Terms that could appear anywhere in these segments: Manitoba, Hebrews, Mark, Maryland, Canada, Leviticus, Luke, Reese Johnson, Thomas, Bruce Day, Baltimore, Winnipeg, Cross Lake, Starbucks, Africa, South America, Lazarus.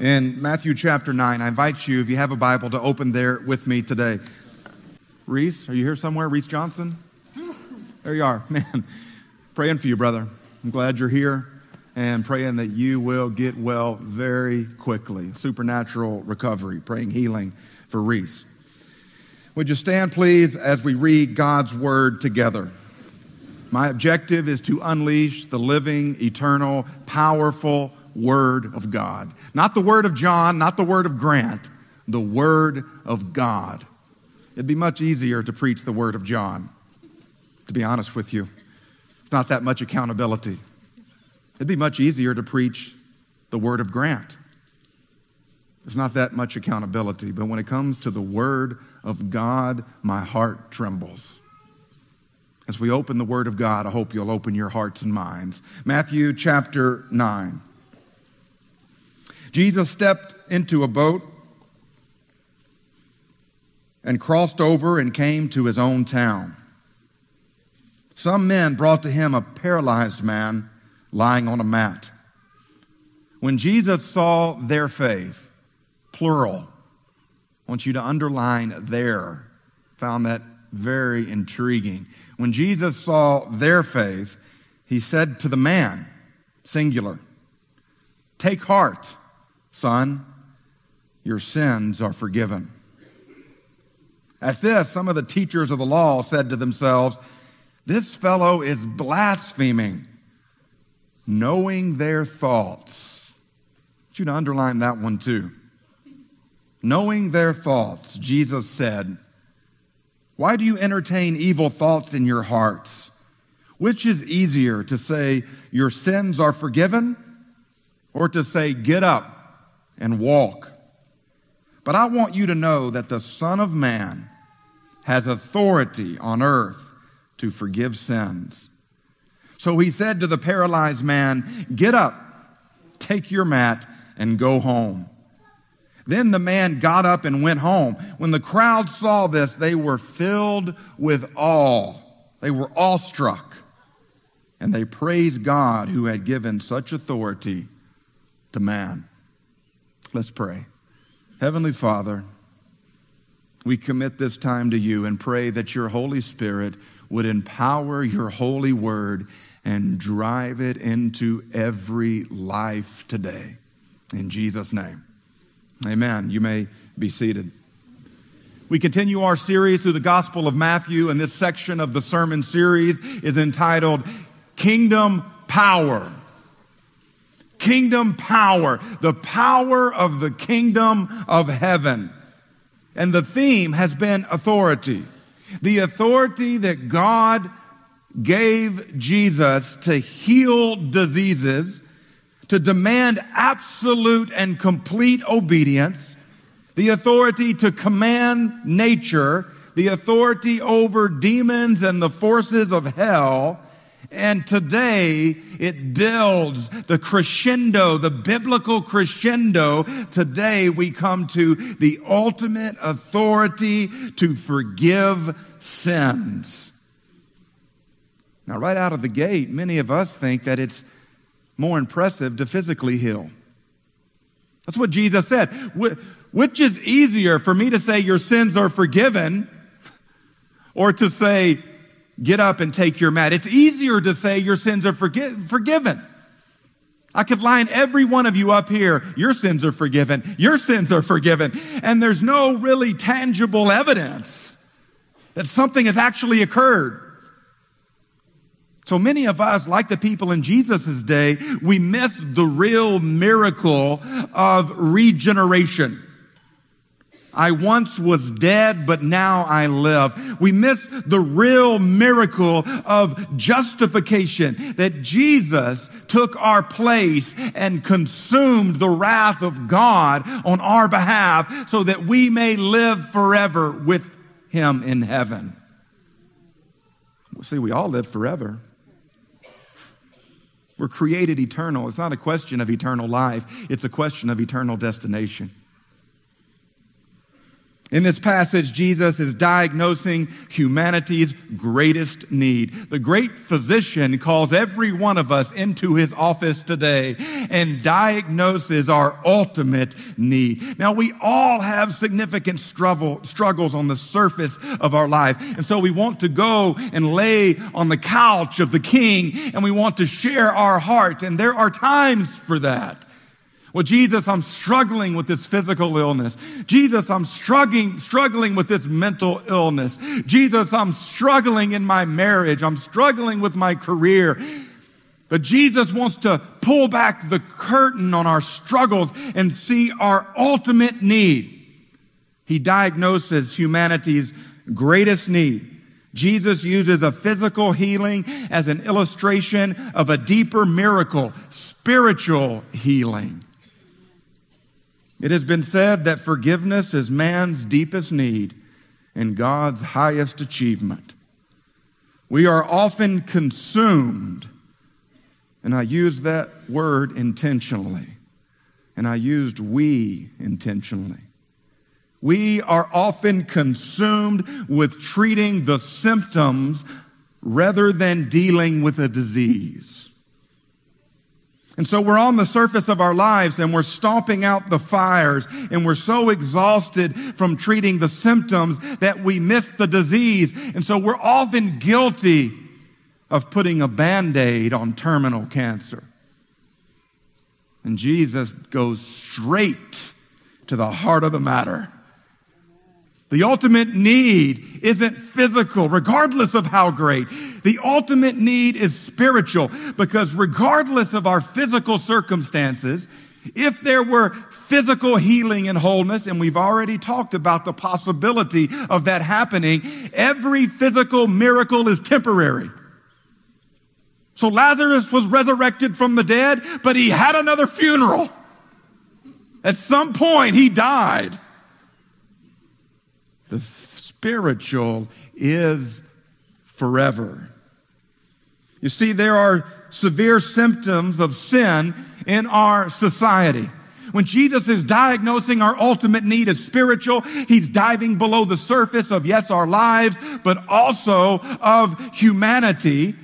In Matthew chapter 9, I invite you, if you have a Bible, to open there with me today. Reese, are you here somewhere? Reese Johnson? There you are. Man, praying for you, brother. I'm glad you're here and praying that you will get well very quickly. Supernatural recovery, praying healing for Reese. Would you stand, please, as we read God's word together? My objective is to unleash the living, eternal, powerful Word of God. Not the word of John, not the word of Grant, the word of God. It'd be much easier to preach the word of John, to be honest with you. It's not that much accountability. It'd be much easier to preach the word of Grant. It's not that much accountability, but when it comes to the word of God, my heart trembles. As we open the word of God, I hope you'll open your hearts and minds. Matthew chapter 9. Jesus stepped into a boat and crossed over and came to his own town. Some men brought to him a paralyzed man lying on a mat. When Jesus saw their faith, plural, I want you to underline their, found that very intriguing. When Jesus saw their faith, he said to the man, singular, "Take heart, son, your sins are forgiven." At this, some of the teachers of the law said to themselves, "This fellow is blaspheming," knowing their thoughts. I want you to underline that one too. Knowing their thoughts, Jesus said, "Why do you entertain evil thoughts in your hearts? Which is easier, to say, 'Your sins are forgiven,' or to say, 'Get up and walk'? But I want you to know that the Son of Man has authority on earth to forgive sins." So he said to the paralyzed man, "Get up, take your mat, and go home." Then the man got up and went home. When the crowd saw this, they were filled with awe. They were awestruck, and they praised God who had given such authority to man. Let's pray. Heavenly Father, we commit this time to you and pray that your Holy Spirit would empower your holy word and drive it into every life today. In Jesus' name, amen. You may be seated. We continue our series through the Gospel of Matthew, and this section of the sermon series is entitled Kingdom Power. Kingdom power, the power of the kingdom of heaven. And the theme has been authority. The authority that God gave Jesus to heal diseases, to demand absolute and complete obedience, the authority to command nature, the authority over demons and the forces of hell. And today, it builds the crescendo, the biblical crescendo. Today, we come to the ultimate authority to forgive sins. Now, right out of the gate, many of us think that it's more impressive to physically heal. That's what Jesus said. Which is easier, for me to say your sins are forgiven, or to say, "Get up and take your mat"? It's easier to say your sins are forgiven. I could line every one of you up here. Your sins are forgiven. Your sins are forgiven. And there's no really tangible evidence that something has actually occurred. So many of us, like the people in Jesus' day, we miss the real miracle of regeneration. I once was dead, but now I live. We miss the real miracle of justification, that Jesus took our place and consumed the wrath of God on our behalf so that we may live forever with him in heaven. Well, see, we all live forever. We're created eternal. It's not a question of eternal life. It's a question of eternal destination. In this passage, Jesus is diagnosing humanity's greatest need. The great physician calls every one of us into his office today and diagnoses our ultimate need. Now, we all have significant struggles on the surface of our life. And so we want to go and lay on the couch of the king, and we want to share our heart. And there are times for that. Well, Jesus, I'm struggling with this physical illness. Jesus, I'm struggling with this mental illness. Jesus, I'm struggling in my marriage. I'm struggling with my career. But Jesus wants to pull back the curtain on our struggles and see our ultimate need. He diagnoses humanity's greatest need. Jesus uses a physical healing as an illustration of a deeper miracle, spiritual healing. It has been said that forgiveness is man's deepest need and God's highest achievement. We are often consumed, and I use that word intentionally, and I used we intentionally. We are often consumed with treating the symptoms rather than dealing with a disease. And so we're on the surface of our lives and we're stomping out the fires, and we're so exhausted from treating the symptoms that we miss the disease. And so we're often guilty of putting a Band-Aid on terminal cancer. And Jesus goes straight to the heart of the matter. The ultimate need isn't physical, regardless of how great. The ultimate need is spiritual, because regardless of our physical circumstances, if there were physical healing and wholeness, and we've already talked about the possibility of that happening, every physical miracle is temporary. So Lazarus was resurrected from the dead, but he had another funeral. At some point, he died. The spiritual is forever. You see, there are severe symptoms of sin in our society. When Jesus is diagnosing our ultimate need as spiritual, he's diving below the surface of, yes, our lives, but also of humanity.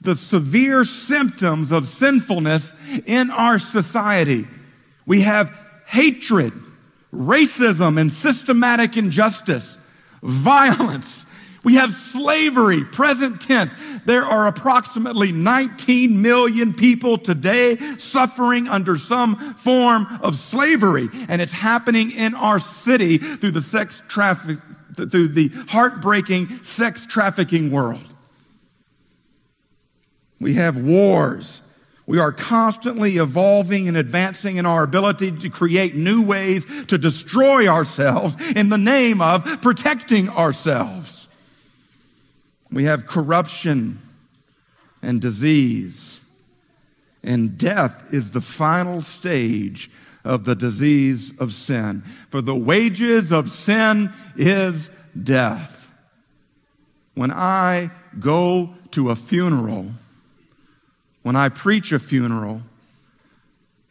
The severe symptoms of sinfulness in our society. We have hatred, racism and systematic injustice, violence. We have slavery, present tense. There are approximately 19 million people today suffering under some form of slavery, and it's happening in our city through the heartbreaking sex trafficking world. We have wars. We are constantly evolving and advancing in our ability to create new ways to destroy ourselves in the name of protecting ourselves. We have corruption and disease, and death is the final stage of the disease of sin. For the wages of sin is death. When I go to a funeral, when I preach a funeral,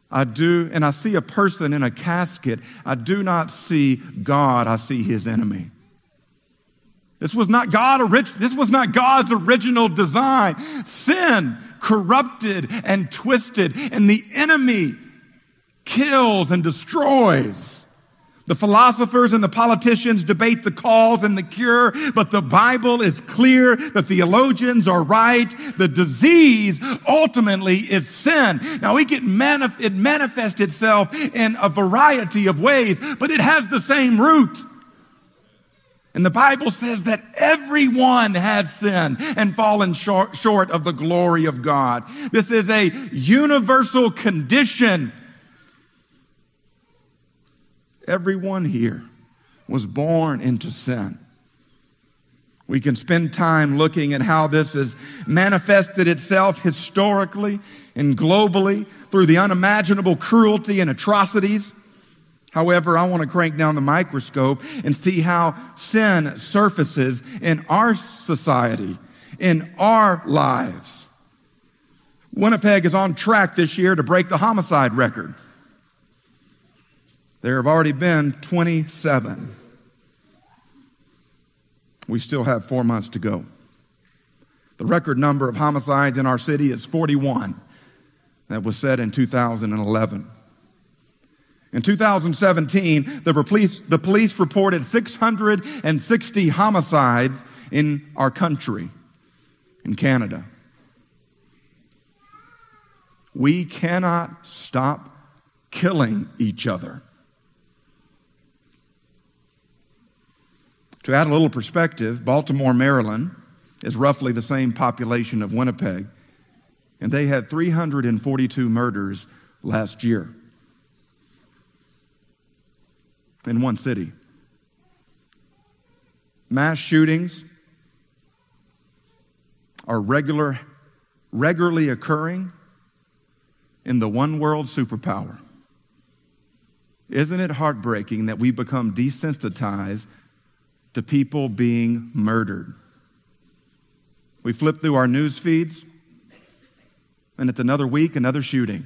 I do, and I see a person in a casket, I do not see God, I see his enemy. This was not God's original design. Sin corrupted and twisted, and the enemy kills and destroys. The philosophers and the politicians debate the cause and the cure, but the Bible is clear. The theologians are right. The disease ultimately is sin. Now, it manifests itself in a variety of ways, but it has the same root. And the Bible says that everyone has sinned and fallen short of the glory of God. This is a universal condition. Everyone here was born into sin. We can spend time looking at how this has manifested itself historically and globally through the unimaginable cruelty and atrocities. However, I want to crank down the microscope and see how sin surfaces in our society, in our lives. Winnipeg is on track this year to break the homicide record. There have already been 27. We still have 4 months to go. The record number of homicides in our city is 41. That was set in 2011. In 2017, the police reported 660 homicides in our country, in Canada. We cannot stop killing each other. To add a little perspective, Baltimore, Maryland is roughly the same population of Winnipeg, and they had 342 murders last year in one city. Mass shootings are regularly occurring in the one world superpower. Isn't it heartbreaking that we become desensitized to people being murdered? We flip through our news feeds, and it's another week, another shooting,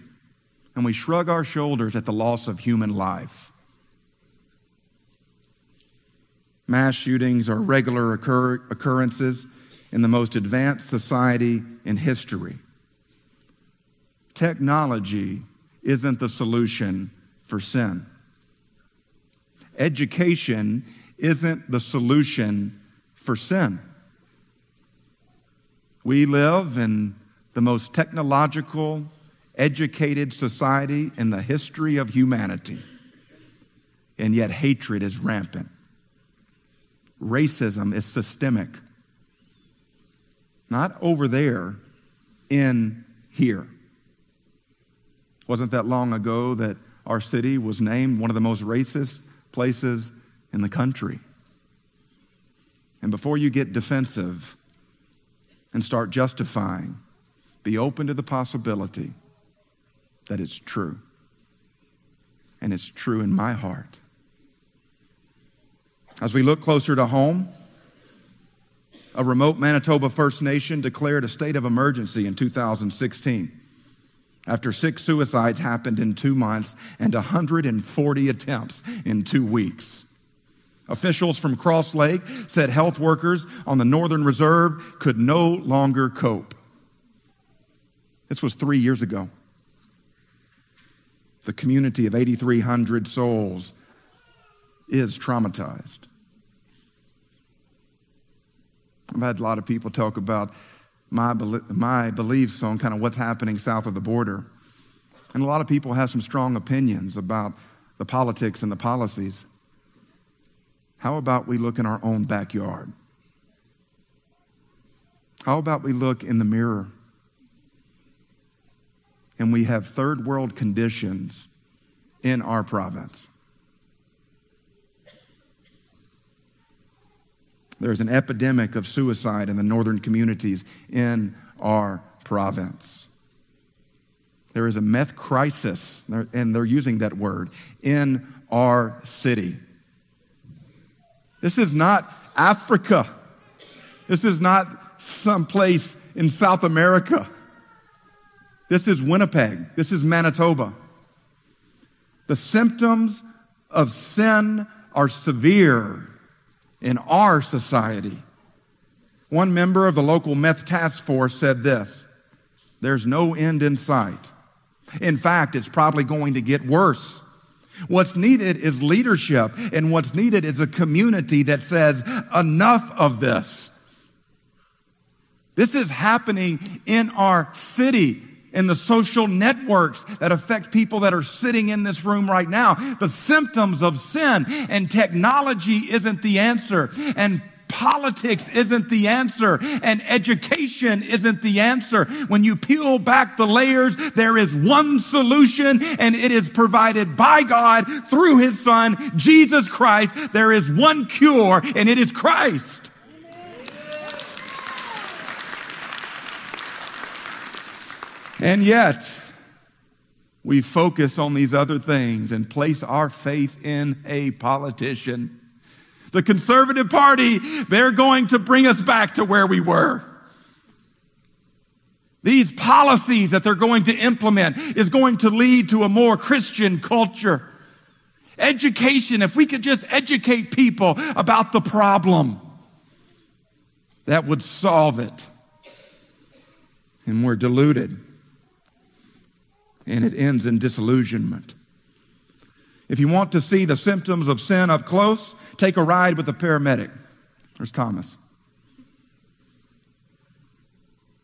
and we shrug our shoulders at the loss of human life. Mass shootings are regular occurrences in the most advanced society in history. Technology isn't the solution for sin. Education isn't the solution for sin. We live in the most technological, educated society in the history of humanity, and yet hatred is rampant. Racism is systemic. Not over there, in here. Wasn't that long ago that our city was named one of the most racist places in the country? And before you get defensive and start justifying, be open to the possibility that it's true. And it's true in my heart. As we look closer to home, a remote Manitoba First Nation declared a state of emergency in 2016 after 6 suicides happened in 2 months and 140 attempts in 2 weeks. Officials from Cross Lake said health workers on the Northern Reserve could no longer cope. This was 3 years ago. The community of 8,300 souls is traumatized. I've had a lot of people talk about my beliefs on kind of what's happening south of the border. And a lot of people have some strong opinions about the politics and the policies. How about we look in our own backyard? How about we look in the mirror? And we have third world conditions in our province. There's an epidemic of suicide in the northern communities in our province. There is a meth crisis, and they're using that word, in our city. This is not Africa. This is not someplace in South America. This is Winnipeg. This is Manitoba. The symptoms of sin are severe in our society. One member of the local meth task force said this: there's no end in sight. In fact, it's probably going to get worse. What's needed is leadership, and what's needed is a community that says, enough of this. This is happening in our city, in the social networks that affect people that are sitting in this room right now. The symptoms of sin, and technology isn't the answer, and politics isn't the answer, and education isn't the answer. When you peel back the layers, there is one solution, and it is provided by God through His Son, Jesus Christ. There is one cure, and it is Christ. And yet, we focus on these other things and place our faith in a politician. The Conservative Party, they're going to bring us back to where we were. These policies that they're going to implement is going to lead to a more Christian culture. Education, if we could just educate people about the problem, that would solve it. And we're deluded. And it ends in disillusionment. If you want to see the symptoms of sin up close, take a ride with a paramedic. There's Thomas.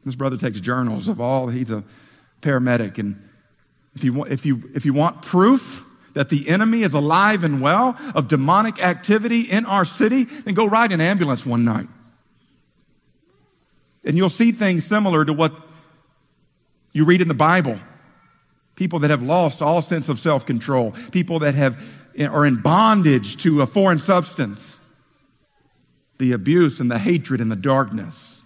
This brother takes journals of all, he's a paramedic. And if you want proof that the enemy is alive and well of demonic activity in our city, then go ride an ambulance one night. And you'll see things similar to what you read in the Bible. People that have lost all sense of self-control. People that are in bondage to a foreign substance. The abuse and the hatred and the darkness.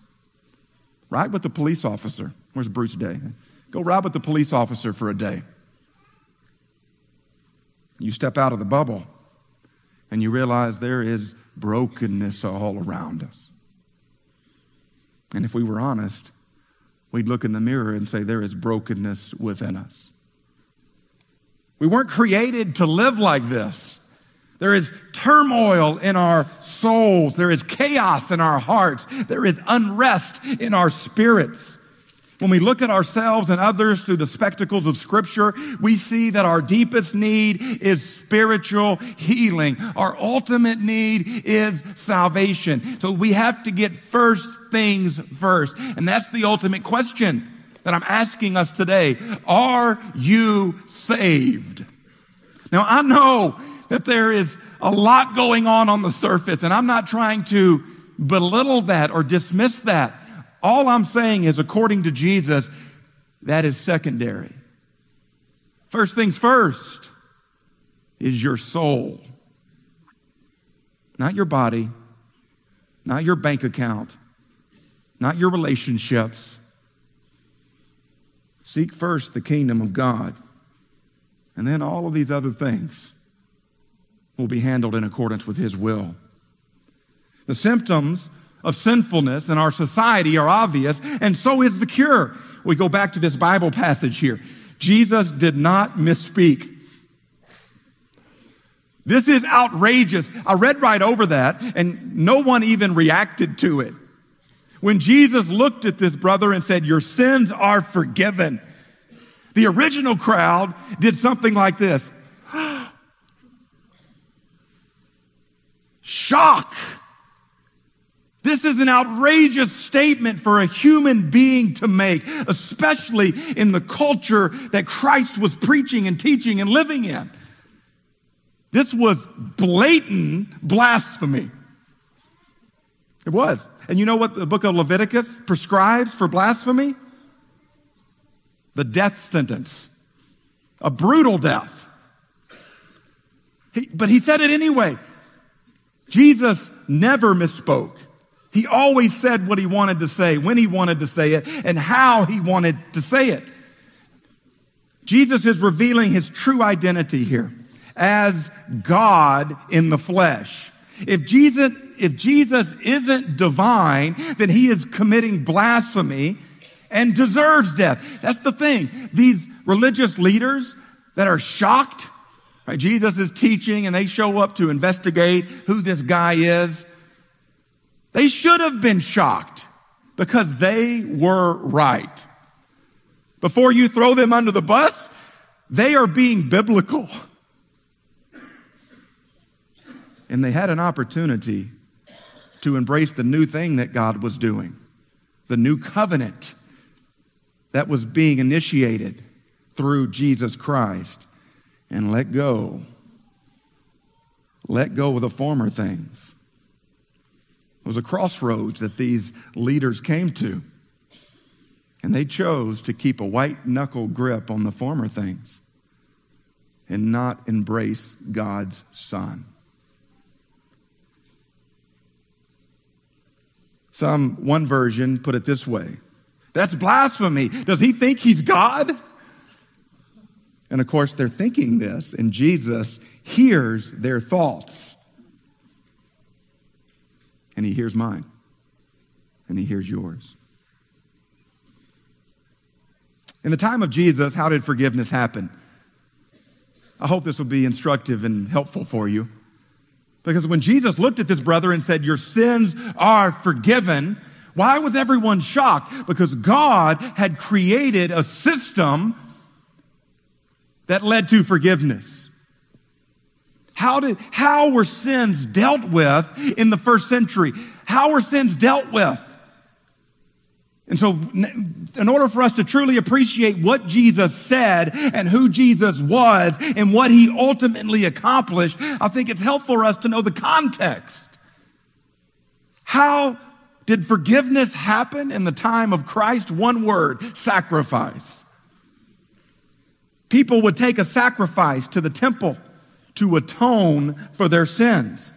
Ride with the police officer. Where's Bruce Day? Go ride with the police officer for a day. You step out of the bubble and you realize there is brokenness all around us. And if we were honest, we'd look in the mirror and say there is brokenness within us. We weren't created to live like this. There is turmoil in our souls. There is chaos in our hearts. There is unrest in our spirits. When we look at ourselves and others through the spectacles of Scripture, we see that our deepest need is spiritual healing. Our ultimate need is salvation. So we have to get first things first. And that's the ultimate question that I'm asking us today. Are you saved? Now, I know that there is a lot going on the surface, and I'm not trying to belittle that or dismiss that. All I'm saying is, according to Jesus, that is secondary. First things first is your soul. Not your body, not your bank account, not your relationships. Seek first the kingdom of God, and then all of these other things will be handled in accordance with His will. The symptoms of sinfulness in our society are obvious, and so is the cure. We go back to this Bible passage here. Jesus did not misspeak. This is outrageous. I read right over that, and no one even reacted to it. When Jesus looked at this brother and said, "Your sins are forgiven," the original crowd did something like this. Shock. This is an outrageous statement for a human being to make, especially in the culture that Christ was preaching and teaching and living in. This was blatant blasphemy. It was. And you know what the book of Leviticus prescribes for blasphemy? The death sentence. A brutal death. But he said it anyway. Jesus never misspoke. He always said what he wanted to say, when he wanted to say it, and how he wanted to say it. Jesus is revealing his true identity here as God in the flesh. If Jesus isn't divine, then he is committing blasphemy and deserves death. That's the thing. These religious leaders that are shocked, right? Jesus is teaching and they show up to investigate who this guy is. They should have been shocked because they were right. Before you throw them under the bus, they are being biblical. And they had an opportunity to embrace the new thing that God was doing, the new covenant that was being initiated through Jesus Christ, and let go. Let go of the former things. It was a crossroads that these leaders came to. And they chose to keep a white-knuckle grip on the former things and not embrace God's Son. One version put it this way: that's blasphemy. Does he think he's God? And of course, they're thinking this, and Jesus hears their thoughts. And he hears mine. And he hears yours. In the time of Jesus, how did forgiveness happen? I hope this will be instructive and helpful for you. Because when Jesus looked at this brother and said, your sins are forgiven, why was everyone shocked? Because God had created a system that led to forgiveness. How were sins dealt with in the first century? How were sins dealt with? And so in order for us to truly appreciate what Jesus said and who Jesus was and what he ultimately accomplished, I think it's helpful for us to know the context. How did forgiveness happen in the time of Christ? One word: sacrifice. People would take a sacrifice to the temple to atone for their sins.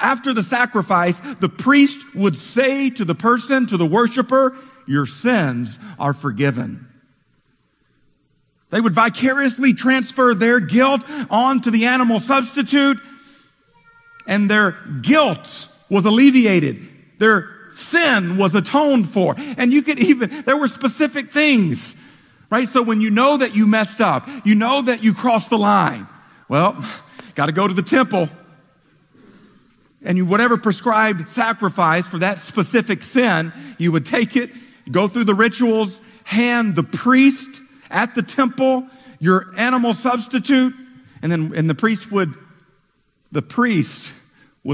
After the sacrifice, the priest would say to the person, to the worshiper, your sins are forgiven. They would vicariously transfer their guilt onto the animal substitute, and their guilt was alleviated. Their sin was atoned for. And you could even, there were specific things, right? So when you know that you messed up, you know that you crossed the line, well, got to go to the temple. And you, whatever prescribed sacrifice for that specific sin, you would take it, go through the rituals, hand the priest at the temple your animal substitute, and then the priest would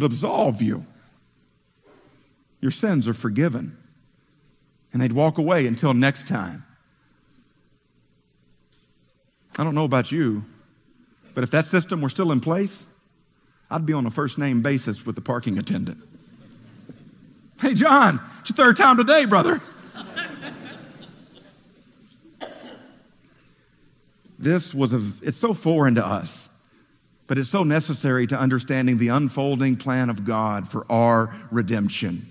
absolve you. Your sins are forgiven. And they'd walk away until next time. I don't know about you, but if that system were still in place, I'd be on a first-name basis with the parking attendant. Hey, John, it's your third time today, brother. It's so foreign to us, but it's so necessary to understanding the unfolding plan of God for our redemption.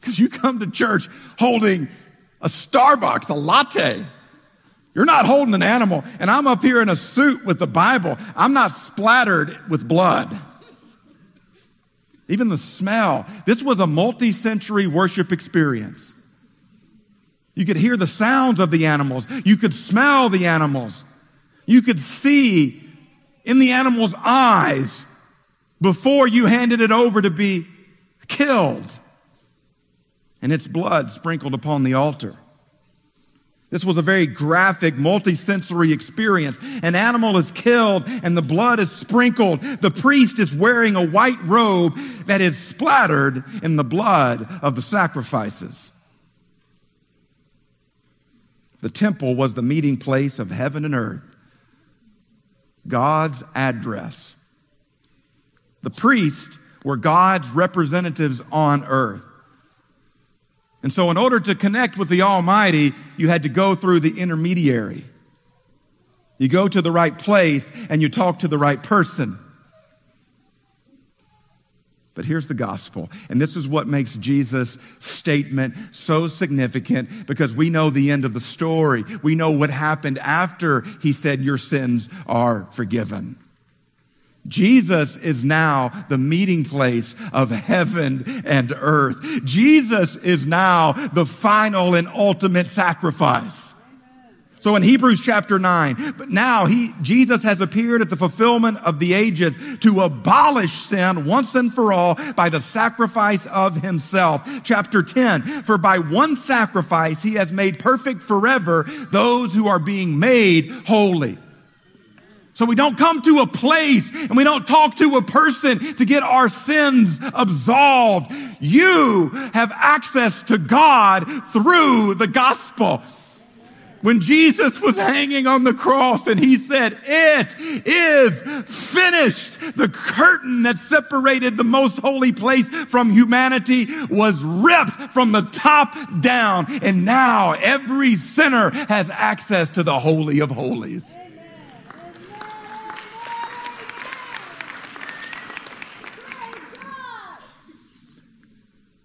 Because you come to church holding a Starbucks, a latte. You're not holding an animal, and I'm up here in a suit with the Bible. I'm not splattered with blood. Even the smell. This was a multi-century worship experience. You could hear the sounds of the animals. You could smell the animals. You could see in the animal's eyes before you handed it over to be killed, and its blood sprinkled upon the altar. This was a very graphic, multi-sensory experience. An animal is killed and the blood is sprinkled. The priest is wearing a white robe that is splattered in the blood of the sacrifices. The temple was the meeting place of heaven and earth, God's address. The priests were God's representatives on earth. And so in order to connect with the Almighty, you had to go through the intermediary. You go to the right place and you talk to the right person. But here's the gospel. And this is what makes Jesus' statement so significant, because we know the end of the story. We know what happened after he said, your sins are forgiven. Jesus is now the meeting place of heaven and earth. Jesus is now the final and ultimate sacrifice. So in Hebrews chapter 9, but now Jesus has appeared at the fulfillment of the ages to abolish sin once and for all by the sacrifice of himself. Chapter 10, for by one sacrifice he has made perfect forever those who are being made holy. So we don't come to a place and we don't talk to a person to get our sins absolved. You have access to God through the gospel. When Jesus was hanging on the cross and he said, it is finished, the curtain that separated the most holy place from humanity was ripped from the top down. And now every sinner has access to the Holy of Holies.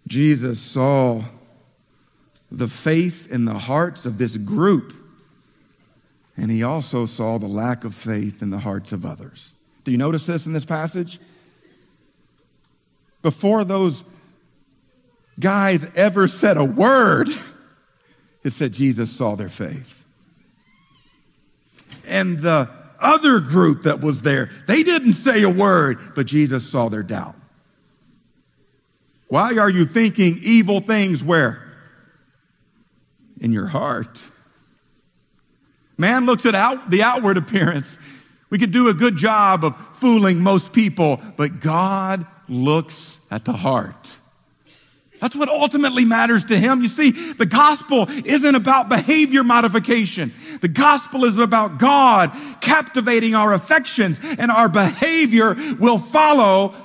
Jesus saw the faith in the hearts of this group, and he also saw the lack of faith in the hearts of others. Do you notice this in this passage? Before those guys ever said a word, it said Jesus saw their faith. And the other group that was there. They didn't say a word, but Jesus saw their doubt. Why are you thinking evil things where? In your heart. Man looks at the outward appearance. We could do a good job of fooling most people, but God looks at the heart. That's what ultimately matters to him. You see, the gospel isn't about behavior modification. The gospel is about God captivating our affections, and our behavior will follow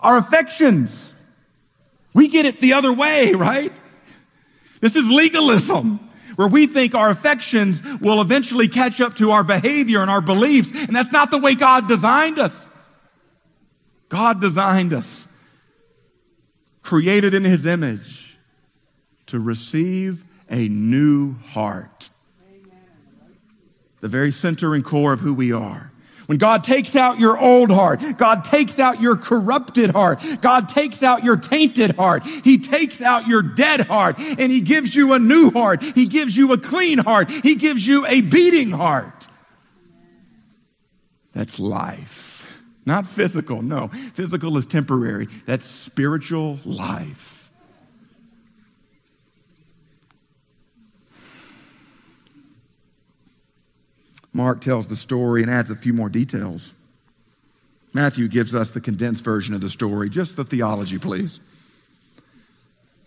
our affections. We get it the other way, right? This is legalism, where we think our affections will eventually catch up to our behavior and our beliefs, and that's not the way God designed us. God designed us, created in his image, to receive a new heart. The very center and core of who we are. When God takes out your old heart, God takes out your corrupted heart, God takes out your tainted heart, he takes out your dead heart, and he gives you a new heart. He gives you a clean heart. He gives you a beating heart. That's life. Not physical, no. Physical is temporary. That's spiritual life. Mark tells the story and adds a few more details. Matthew gives us the condensed version of the story, just the theology, please.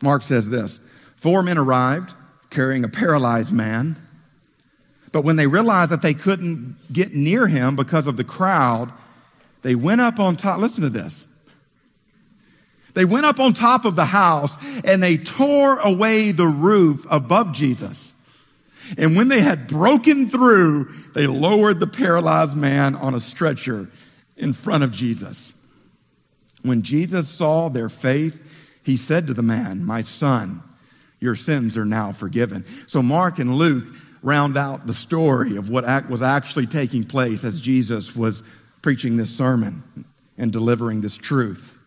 Mark says this: 4 men arrived carrying a paralyzed man, but when they realized that they couldn't get near him because of the crowd, they went up on top. Listen to this. They went up on top of the house and they tore away the roof above Jesus. And when they had broken through, they lowered the paralyzed man on a stretcher in front of Jesus. When Jesus saw their faith, he said to the man, "My son, your sins are now forgiven." So Mark and Luke round out the story of what was actually taking place as Jesus was preaching this sermon and delivering this truth.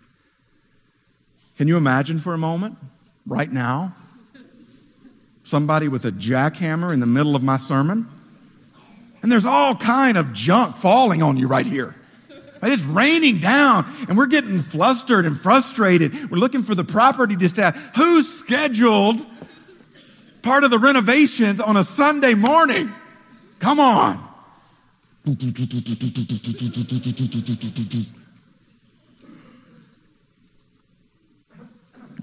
Can you imagine for a moment, right now, somebody with a jackhammer in the middle of my sermon? And there's all kind of junk falling on you right here. It's raining down and we're getting flustered and frustrated. We're looking for the property to staff. Who scheduled part of the renovations on a Sunday morning? Come on.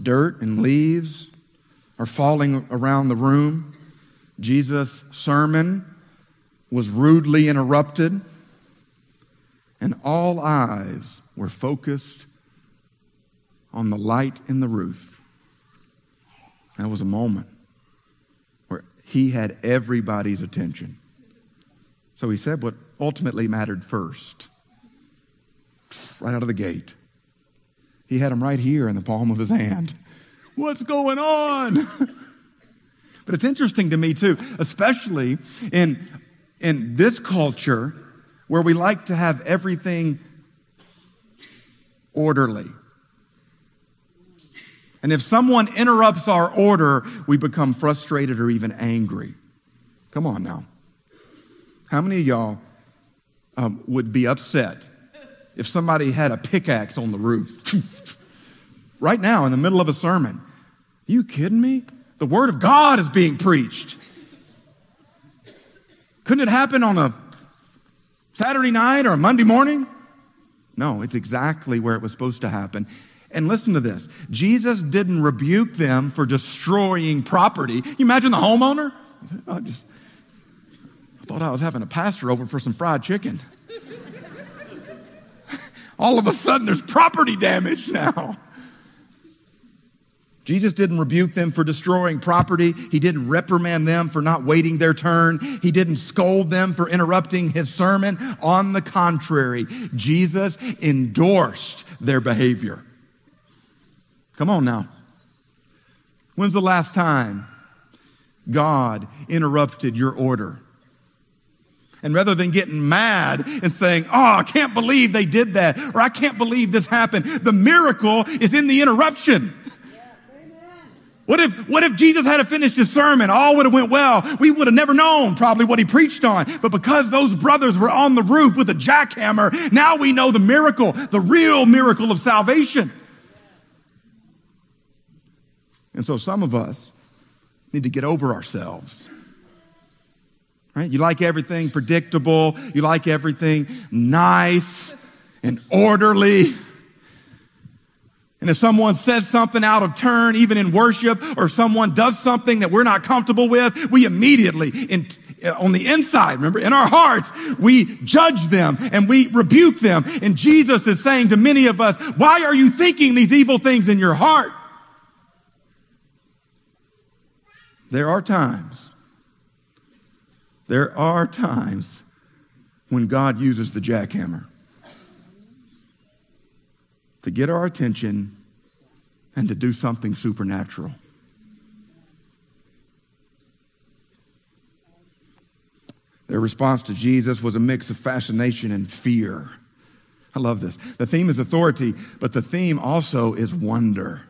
Dirt and leaves are falling around the room. Jesus' sermon was rudely interrupted, and all eyes were focused on the light in the roof. That was a moment where he had everybody's attention. So he said what ultimately mattered first, right out of the gate. He had him right here in the palm of his hand. What's going on? But it's interesting to me too, especially in this culture where we like to have everything orderly. And if someone interrupts our order, we become frustrated or even angry. Come on now. How many of y'all would be upset if somebody had a pickaxe on the roof? Right now, in the middle of a sermon. Are you kidding me? The word of God is being preached. Couldn't it happen on a Saturday night or a Monday morning? No, it's exactly where it was supposed to happen. And listen to this. Jesus didn't rebuke them for destroying property. You imagine the homeowner? I thought I was having a pastor over for some fried chicken. All of a sudden, there's property damage now. Jesus didn't rebuke them for destroying property. He didn't reprimand them for not waiting their turn. He didn't scold them for interrupting his sermon. On the contrary, Jesus endorsed their behavior. Come on now. When's the last time God interrupted your order? And rather than getting mad and saying, "Oh, I can't believe they did that," or "I can't believe this happened," the miracle is in the interruption. What if Jesus had finished his sermon? All would have went well. We would have never known probably what he preached on. But because those brothers were on the roof with a jackhammer, now we know the miracle, the real miracle of salvation. And so some of us need to get over ourselves. Right? You like everything predictable. You like everything nice and orderly. And if someone says something out of turn, even in worship, or someone does something that we're not comfortable with, we immediately, on the inside, remember, in our hearts, we judge them and we rebuke them. And Jesus is saying to many of us, why are you thinking these evil things in your heart? There are times when God uses the jackhammer to get our attention and to do something supernatural. Their response to Jesus was a mix of fascination and fear. I love this. The theme is authority, but the theme also is wonder.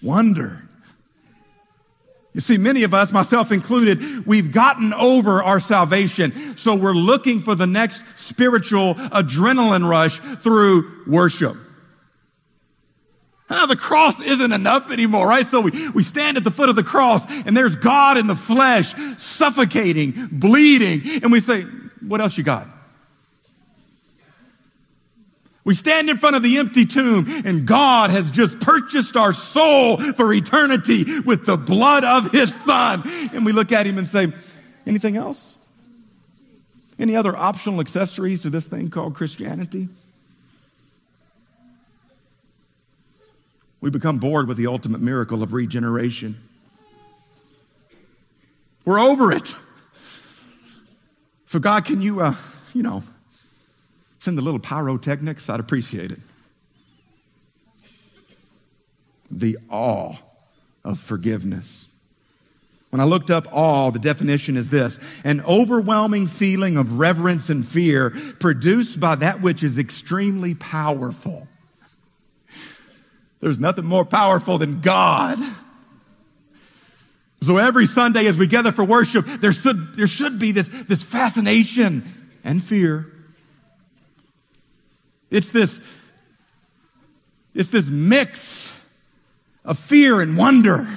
Wonder. You see, many of us, myself included, we've gotten over our salvation, so we're looking for the next spiritual adrenaline rush through worship. The cross isn't enough anymore, right? So we stand at the foot of the cross and there's God in the flesh, suffocating, bleeding. And we say, what else you got? We stand in front of the empty tomb and God has just purchased our soul for eternity with the blood of his son. And we look at him and say, anything else? Any other optional accessories to this thing called Christianity? We become bored with the ultimate miracle of regeneration. We're over it. So God, can you, send the little pyrotechnics? I'd appreciate it. The awe of forgiveness. When I looked up awe, the definition is this: an overwhelming feeling of reverence and fear produced by that which is extremely powerful. There's nothing more powerful than God. So every Sunday as we gather for worship, there should be this fascination and fear. It's this mix of fear and wonder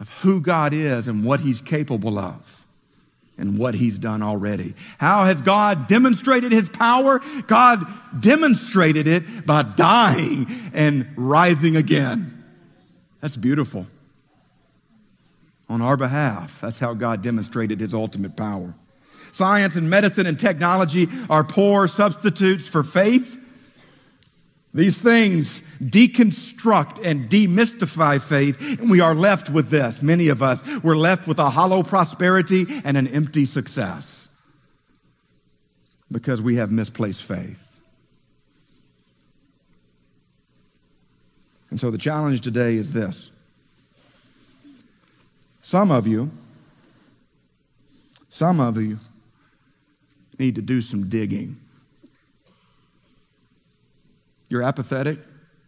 of who God is and what he's capable of and what he's done already. How has God demonstrated his power? God demonstrated it by dying and rising again. That's beautiful. On our behalf, that's how God demonstrated his ultimate power. Science and medicine and technology are poor substitutes for faith. These things deconstruct and demystify faith, and we are left with this. Many of us, we're left with a hollow prosperity and an empty success because we have misplaced faith. And so the challenge today is this. Some of you need to do some digging. You're apathetic.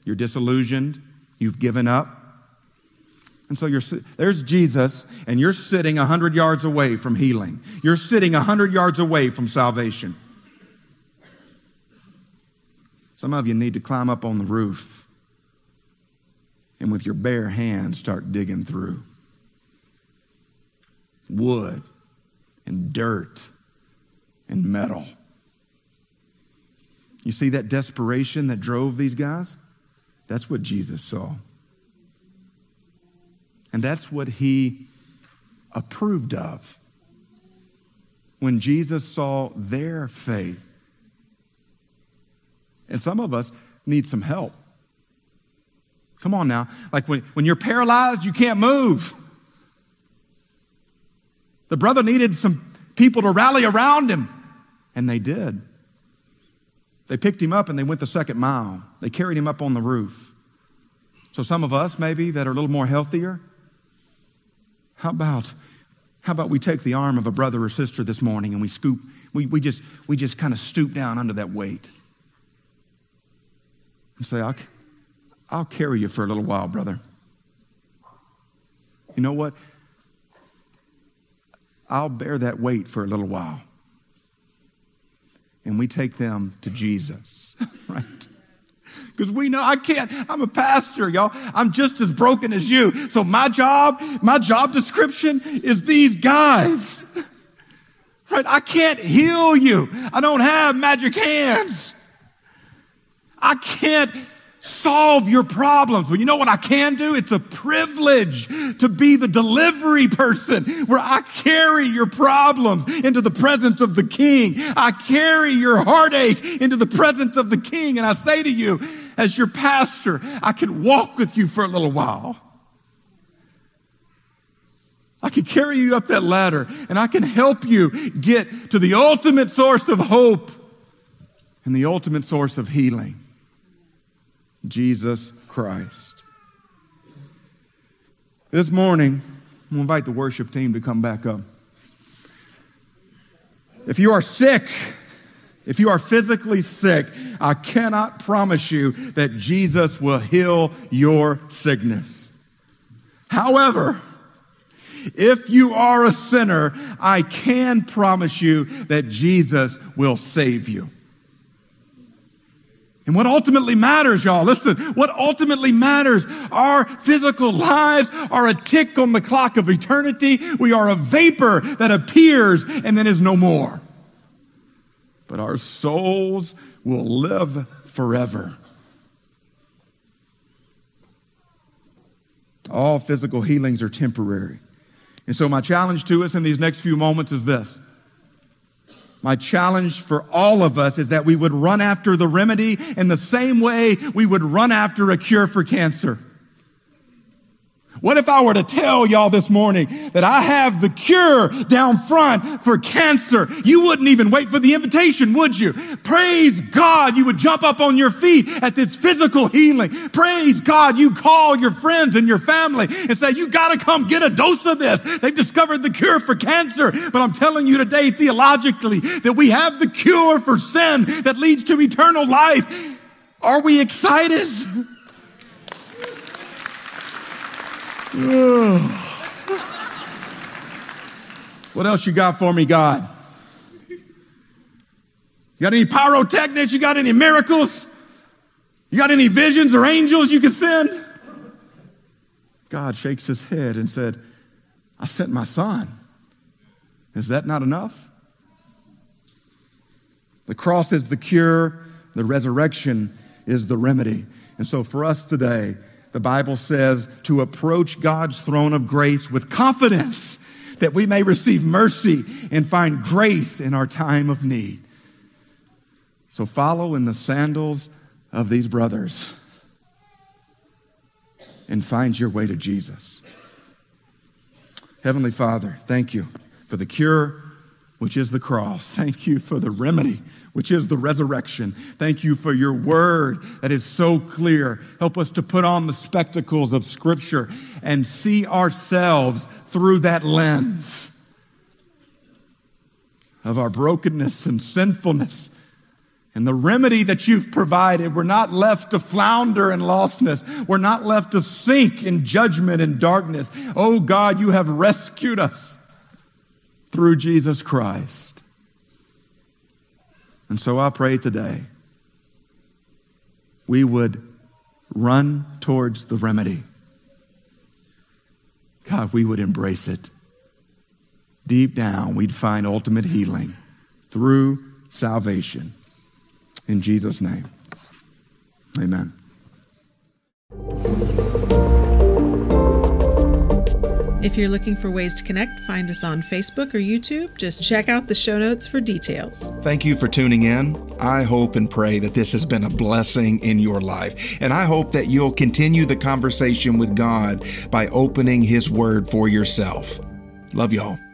You're disillusioned. You've given up. And so there's Jesus, and you're sitting 100 yards away from healing. You're sitting 100 yards away from salvation. Some of you need to climb up on the roof and with your bare hands start digging through wood and dirt and metal. You see that desperation that drove these guys? That's what Jesus saw. And that's what he approved of. When Jesus saw their faith. And some of us need some help. Come on now. Like when you're paralyzed, you can't move. The brother needed some people to rally around him. And they did. They picked him up and they went the second mile. They carried him up on the roof. So some of us maybe that are a little more healthier, how about we take the arm of a brother or sister this morning and we just kind of stoop down under that weight and say, I'll carry you for a little while, brother. You know what? I'll bear that weight for a little while. And we take them to Jesus, right? Because we know I can't. I'm a pastor, y'all. I'm just as broken as you. So my job description is these guys. Right? I can't heal you. I don't have magic hands. I can't solve your problems. Well, you know what I can do? It's a privilege to be the delivery person where I carry your problems into the presence of the King. I carry your heartache into the presence of the King. And I say to you, as your pastor, I can walk with you for a little while. I can carry you up that ladder and I can help you get to the ultimate source of hope and the ultimate source of healing. Jesus Christ. This morning, I'm going to invite the worship team to come back up. If you are sick, if you are physically sick, I cannot promise you that Jesus will heal your sickness. However, if you are a sinner, I can promise you that Jesus will save you. And what ultimately matters, y'all, listen, what ultimately matters, our physical lives are a tick on the clock of eternity. We are a vapor that appears and then is no more. But our souls will live forever. All physical healings are temporary. And so my challenge to us in these next few moments is this. My challenge for all of us is that we would run after the remedy in the same way we would run after a cure for cancer. What if I were to tell y'all this morning that I have the cure down front for cancer? You wouldn't even wait for the invitation, would you? Praise God, you would jump up on your feet at this physical healing. Praise God, you call your friends and your family and say, you got to come get a dose of this. They've discovered the cure for cancer. But I'm telling you today, theologically, that we have the cure for sin that leads to eternal life. Are we excited? What else you got for me, God? You got any pyrotechnics? You got any miracles? You got any visions or angels you can send? God shakes his head and said, I sent my son. Is that not enough? The cross is the cure. The resurrection is the remedy. And so for us today, the Bible says to approach God's throne of grace with confidence that we may receive mercy and find grace in our time of need. So follow in the sandals of these brothers and find your way to Jesus. Heavenly Father, thank you for the cure, which is the cross. Thank you for the remedy, which is the resurrection. Thank you for your word that is so clear. Help us to put on the spectacles of Scripture and see ourselves through that lens of our brokenness and sinfulness and the remedy that you've provided. We're not left to flounder in lostness. We're not left to sink in judgment and darkness. Oh God, you have rescued us through Jesus Christ. And so I pray today we would run towards the remedy. God, we would embrace it. Deep down, we'd find ultimate healing through salvation. In Jesus' name, amen. If you're looking for ways to connect, find us on Facebook or YouTube. Just check out the show notes for details. Thank you for tuning in. I hope and pray that this has been a blessing in your life. And I hope that you'll continue the conversation with God by opening His Word for yourself. Love y'all.